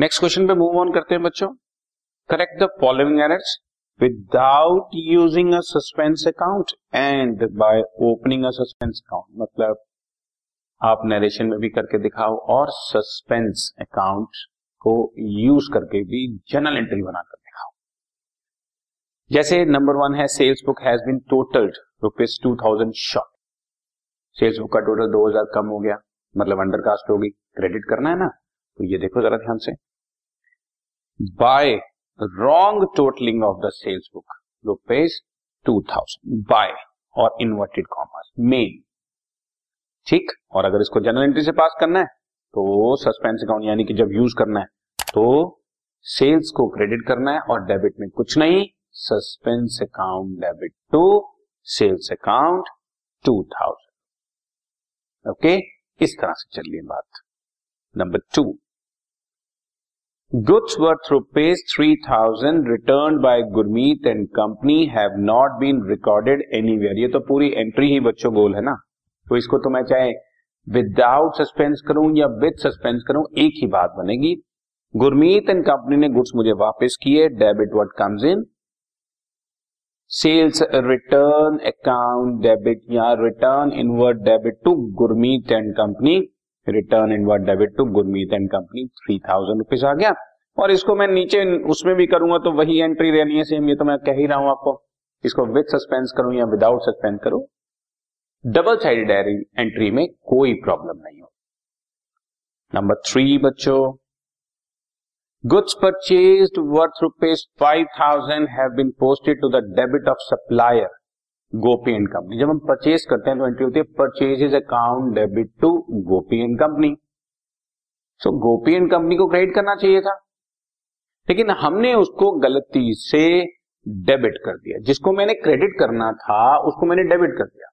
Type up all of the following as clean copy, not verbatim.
Next question पे move on करते हैं बच्चों. Correct the following errors without using a suspense account and by opening a suspense account. मतलब आप narration में भी करके दिखाओ और सस्पेंस अकाउंट को यूज करके भी जर्नल एंट्री बनाकर दिखाओ. जैसे नंबर 1 है sales book has been totalled ₹2000 short. Sales book का टोटल 2000 कम हो गया, मतलब अंडरकास्ट होगी, क्रेडिट करना है ना. तो ये देखो जरा ध्यान से, by wrong totalling of the sales book ₹2000 by और इनवर्टेड कॉमर्स मेन. ठीक, और अगर इसको जनरल एंट्री से पास करना है तो सस्पेंस अकाउंट यानी कि जब यूज करना है तो सेल्स को क्रेडिट करना है और डेबिट में कुछ नहीं, suspense account debit to sales account 2000. Okay, इस तरह से चल रही है बात. Number 2 goods worth ₹3000 return by Gurmeet and company have not been recorded anywhere. ये तो पूरी एंट्री ही बच्चों गोल है ना, तो इसको तो मैं चाहे विदाउट सस्पेंस करूं या विद सस्पेंस करूं एक ही बात बनेगी. गुरमीत एंड कंपनी ने गुड्स मुझे वापस किए, debit what comes in sales return account debit या return inward debit to Gurmeet and company, return inward debit to Gurmeet and company ₹3000 आ गया. और इसको मैं नीचे उसमें भी करूंगा तो वही एंट्री रहनी है सेम. ये तो मैं कह ही रहा हूं आपको, इसको विद सस्पेंस करूं या विदाउट सस्पेंस करूं डबल साइडेड एंट्री में कोई प्रॉब्लम नहीं हो. नंबर 3 बच्चों goods purchased worth ₹5000 have been posted to the debit of supplier Gopi and company. जब हम परचेज करते हैं तो एंट्री होती है purchases account debit to Gopi and company. So Gopi and company को क्रेडिट करना चाहिए था, लेकिन हमने उसको गलती से डेबिट कर दिया. जिसको मैंने क्रेडिट करना था उसको मैंने डेबिट कर दिया.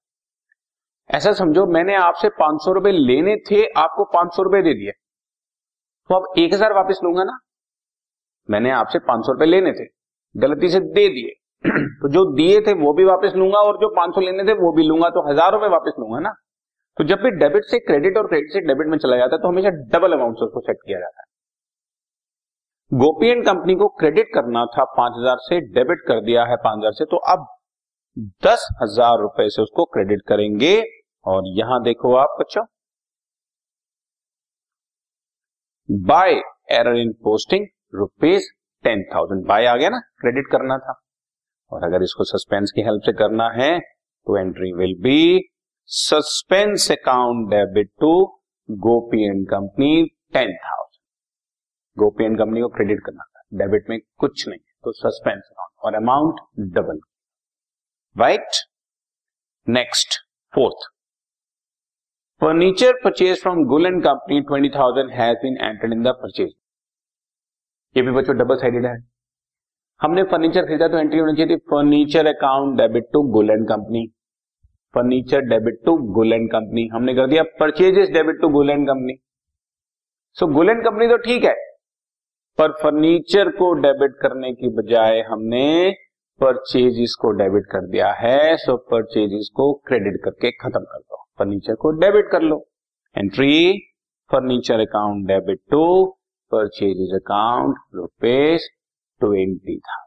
ऐसा समझो मैंने आपसे ₹500 लेने थे, आपको ₹500 दे दिए, तो आप 1000 वापस लूंगा ना. मैंने आपसे ₹500 लेने थे, गलती से दे दिए, तो जो दिए थे वो भी वापस लूंगा और जो 500 लेने थे वो भी लूंगा, तो ₹1000 वापस लूंगा ना. तो जब भी डेबिट से क्रेडिट और क्रेडिट से डेबिट में चला जाता है तो हमेशा डबल अमाउंट से उसको सेट किया जाता है. गोपी एंड कंपनी को क्रेडिट करना था 5000 से, डेबिट कर दिया है 5000 से, तो अब ₹10,000 से उसको क्रेडिट करेंगे. और यहां देखो आप बच्चों by error in posting ₹10,000 by आ गया ना, क्रेडिट करना था. और अगर इसको सस्पेंस की हेल्प से करना है तो entry will be suspense account debit to Gopi and company 10,000. Gopi and company को क्रेडिट करना था, डेबिट में कुछ नहीं, तो सस्पेंस अकाउंट और amount double. Right, next 4th furniture purchase from Gulan company 20,000 has been entered in the purchase. ये भी बच्चों डबल साइडेड है. हमने फर्नीचर खरीदा तो एंट्री होनी चाहिए थी furniture account debit to Gulan company, furniture debit to Gulan company. हमने कर दिया purchases debit to Gulan company. So Gulan company तो ठीक है, पर फर्नीचर को डेबिट करने की बजाय हमने परचेजेस को डेबिट कर दिया है. सो परचेजेस को क्रेडिट करके खत्म कर दो, फर्नीचर को डेबिट कर लो. Entry furniture account debit to purchases account ₹20,000.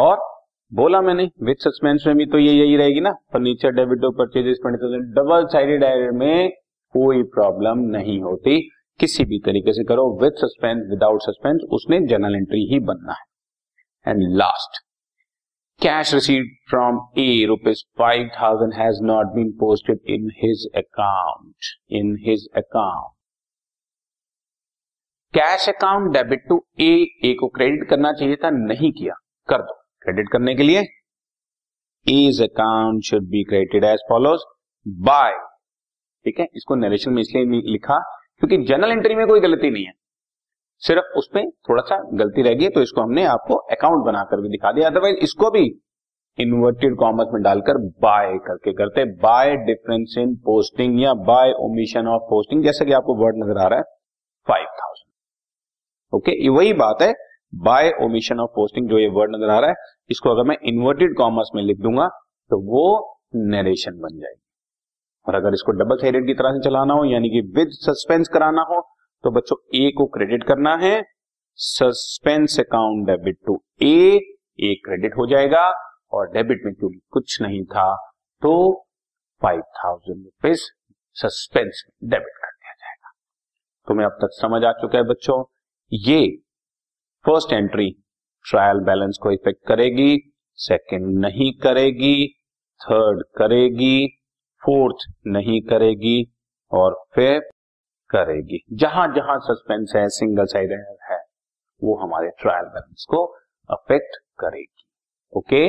और बोला मैंने विद सस्पेंस में भी तो ये यही रहेगी ना, furniture debit to purchases 20,000 double sided error में कोई प्रॉब्लम नहीं होती. किसी भी तरीके से करो विद सस्पेंस विदाउट सस्पेंस, उसमें जर्नल एंट्री ही बनना है. And last cash received from A ₹5,000 has not been posted in his account. In his account cash account debit to A, A को क्रेडिट करना चाहिए था, नहीं किया, कर दो. क्रेडिट करने के लिए A's account should be credited as follows by. ठीक है, इसको नरेशन में इसलिए लिखा क्योंकि जनरल एंट्री में कोई गलती नहीं है, सिर्फ उसमें थोड़ा सा गलती रह गई, तो इसको हमने आपको अकाउंट बनाकर भी दिखा दिया. अदरवाइज इसको भी इन्वर्टेड कॉमर्स में डालकर बाय करके करते, बाय डिफरेंस इन पोस्टिंग या बाय ओमिशन ऑफ पोस्टिंग, जैसा कि आपको वर्ड नजर आ रहा है 5000. ओके, ये वही बात है, बाय ओमिशन ऑफ पोस्टिंग जो ये वर्ड नजर आ रहा है, इसको अगर मैं इन्वर्टेड कॉमर्स में लिख दूंगा तो वो नरेशन बन जाएगी. और अगर इसको डबल साइडेड की तरह से चलाना हो यानी कि विद सस्पेंस कराना हो तो बच्चों ए को क्रेडिट करना है suspense account debit to A credit हो जाएगा और डेबिट में क्योंकि कुछ नहीं था तो 5,000 रुपीज सस्पेंस डेबिट कर दिया जाएगा। तुम्हें अब तक समझ आ चुका है बच्चों, ये फर्स्ट एंट्री ट्रायल बैलेंस को इफेक्ट करेगी, सेकंड नहीं करेगी, थर्ड करेगी, फोर्थ नहीं करेगी और फिफ्थ करेगी। जहां जहां सस्पेंस है, सिंगल साइड एरर है, वो हमारे ट्रायल बैलेंस को अफेक्ट करेगी। ओके,